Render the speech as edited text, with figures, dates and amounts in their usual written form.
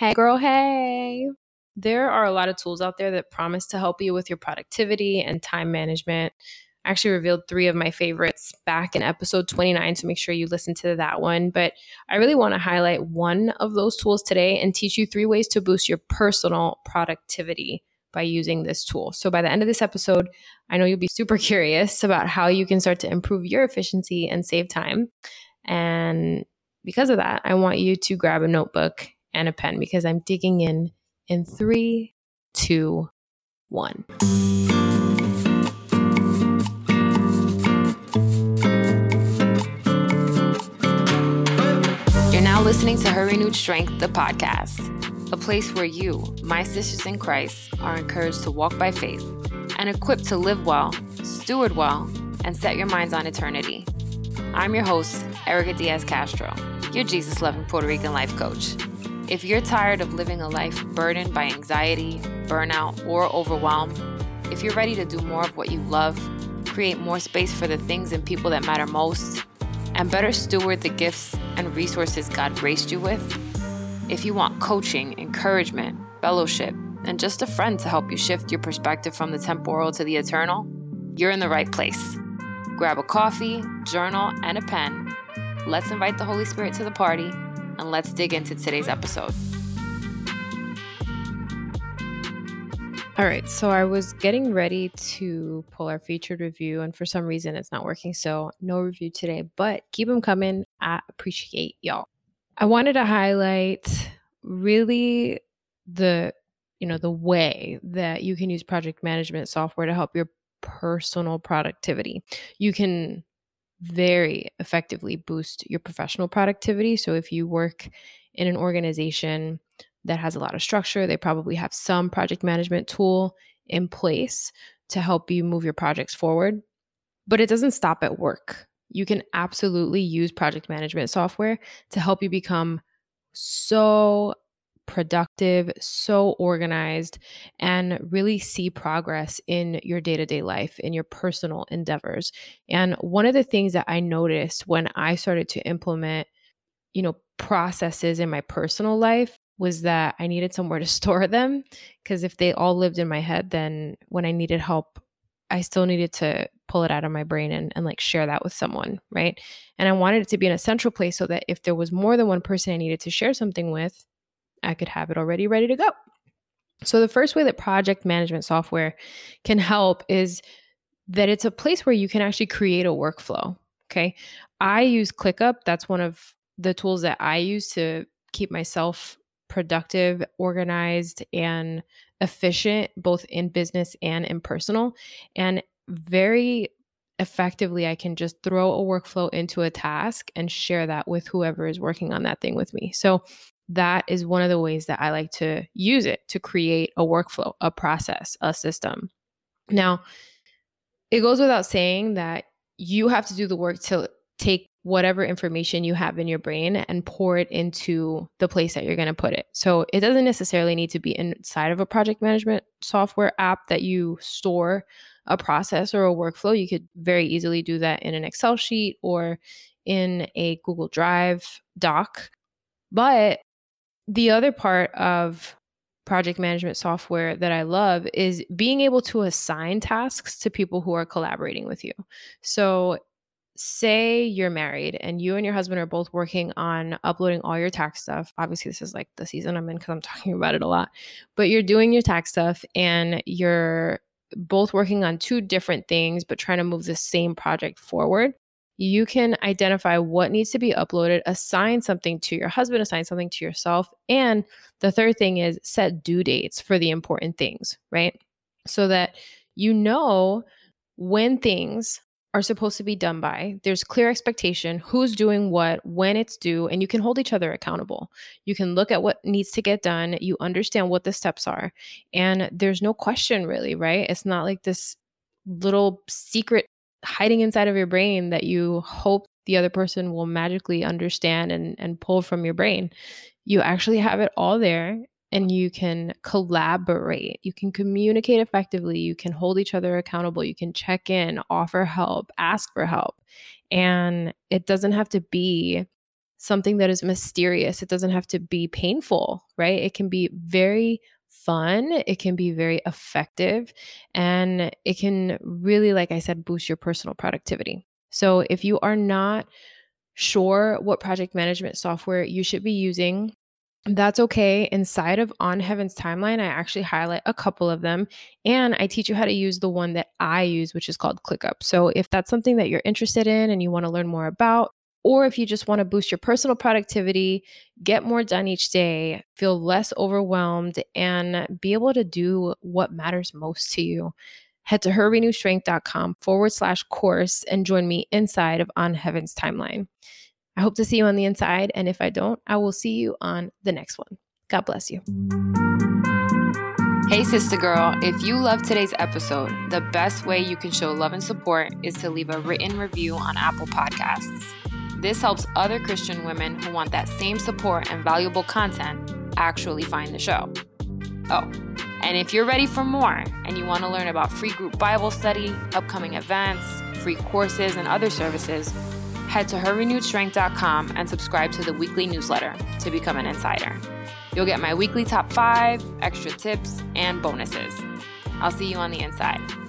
Hey girl, hey. There are a lot of tools out there that promise to help you with your productivity and time management. I actually revealed 3 of my favorites back in episode 29, so make sure you listen to that one. But I really want to highlight one of those tools today and teach you 3 ways to boost your personal productivity by using this tool. So by the end of this episode, I know you'll be super curious about how you can start to improve your efficiency and save time. And because of that, I want you to grab a notebook and a pen, because I'm digging in 3, 2, 1. You're now listening to Her Renewed Strength, the podcast, a place where you, my sisters in Christ, are encouraged to walk by faith and equipped to live well, steward well, and set your minds on eternity. I'm your host, Erica Diaz Castro, your Jesus-loving Puerto Rican life coach. If you're tired of living a life burdened by anxiety, burnout, or overwhelm, if you're ready to do more of what you love, create more space for the things and people that matter most, and better steward the gifts and resources God graced you with, if you want coaching, encouragement, fellowship, and just a friend to help you shift your perspective from the temporal to the eternal, you're in the right place. Grab a coffee, journal, and a pen. Let's invite the Holy Spirit to the party. And let's dig into today's episode. All right, so I was getting ready to pull our featured review, and for some reason it's not working, so no review today, but keep them coming. I appreciate y'all. I wanted to highlight really the way that you can use project management software to help your personal productivity. You can very effectively boost your professional productivity. So if you work in an organization that has a lot of structure, they probably have some project management tool in place to help you move your projects forward. But it doesn't stop at work. You can absolutely use project management software to help you become so productive, so organized, and really see progress in your day-to-day life, in your personal endeavors. And one of the things that I noticed when I started to implement, processes in my personal life was that I needed somewhere to store them, because if they all lived in my head, then when I needed help, I still needed to pull it out of my brain and like share that with someone, right? And I wanted it to be in a central place so that if there was more than one person I needed to share something with, I could have it already ready to go. So the first way that project management software can help is that it's a place where you can actually create a workflow, okay? I use ClickUp. That's one of the tools that I use to keep myself productive, organized, and efficient, both in business and in personal. And very effectively, I can just throw a workflow into a task and share that with whoever is working on that thing with me. So that is one of the ways that I like to use it, to create a workflow, a process, a system. Now, it goes without saying that you have to do the work to take whatever information you have in your brain and pour it into the place that you're going to put it. So it doesn't necessarily need to be inside of a project management software app that you store a process or a workflow. You could very easily do that in an Excel sheet or in a Google Drive doc. But the other part of project management software that I love is being able to assign tasks to people who are collaborating with you. So say you're married and you and your husband are both working on uploading all your tax stuff. Obviously, this is like the season I'm in because I'm talking about it a lot. But you're doing your tax stuff and you're both working on 2 different things but trying to move the same project forward. You can identify what needs to be uploaded, assign something to your husband, assign something to yourself. And the third thing is set due dates for the important things, right? So that you know when things are supposed to be done by. There's clear expectation, who's doing what, when it's due, and you can hold each other accountable. You can look at what needs to get done. You understand what the steps are. And there's no question really, right? It's not like this little secret hiding inside of your brain that you hope the other person will magically understand and pull from your brain. You actually have it all there, and you can collaborate. You can communicate effectively. You can hold each other accountable. You can check in, offer help, ask for help. And it doesn't have to be something that is mysterious. It doesn't have to be painful, right? It can be very fun. It can be very effective, and it can really, like I said, boost your personal productivity. So if you are not sure what project management software you should be using, that's okay. Inside of On Heaven's Timeline, I actually highlight a couple of them, and I teach you how to use the one that I use, which is called ClickUp. So if that's something that you're interested in and you want to learn more about, or if you just want to boost your personal productivity, get more done each day, feel less overwhelmed, and be able to do what matters most to you, head to herrenewedstrength.com/course and join me inside of On Heaven's Timeline. I hope to see you on the inside. And if I don't, I will see you on the next one. God bless you. Hey, sister girl, if you loved today's episode, the best way you can show love and support is to leave a written review on Apple Podcasts. This helps other Christian women who want that same support and valuable content actually find the show. Oh, and if you're ready for more and you want to learn about free group Bible study, upcoming events, free courses, and other services, head to herrenewedstrength.com and subscribe to the weekly newsletter to become an insider. You'll get my weekly top 5, extra tips, and bonuses. I'll see you on the inside.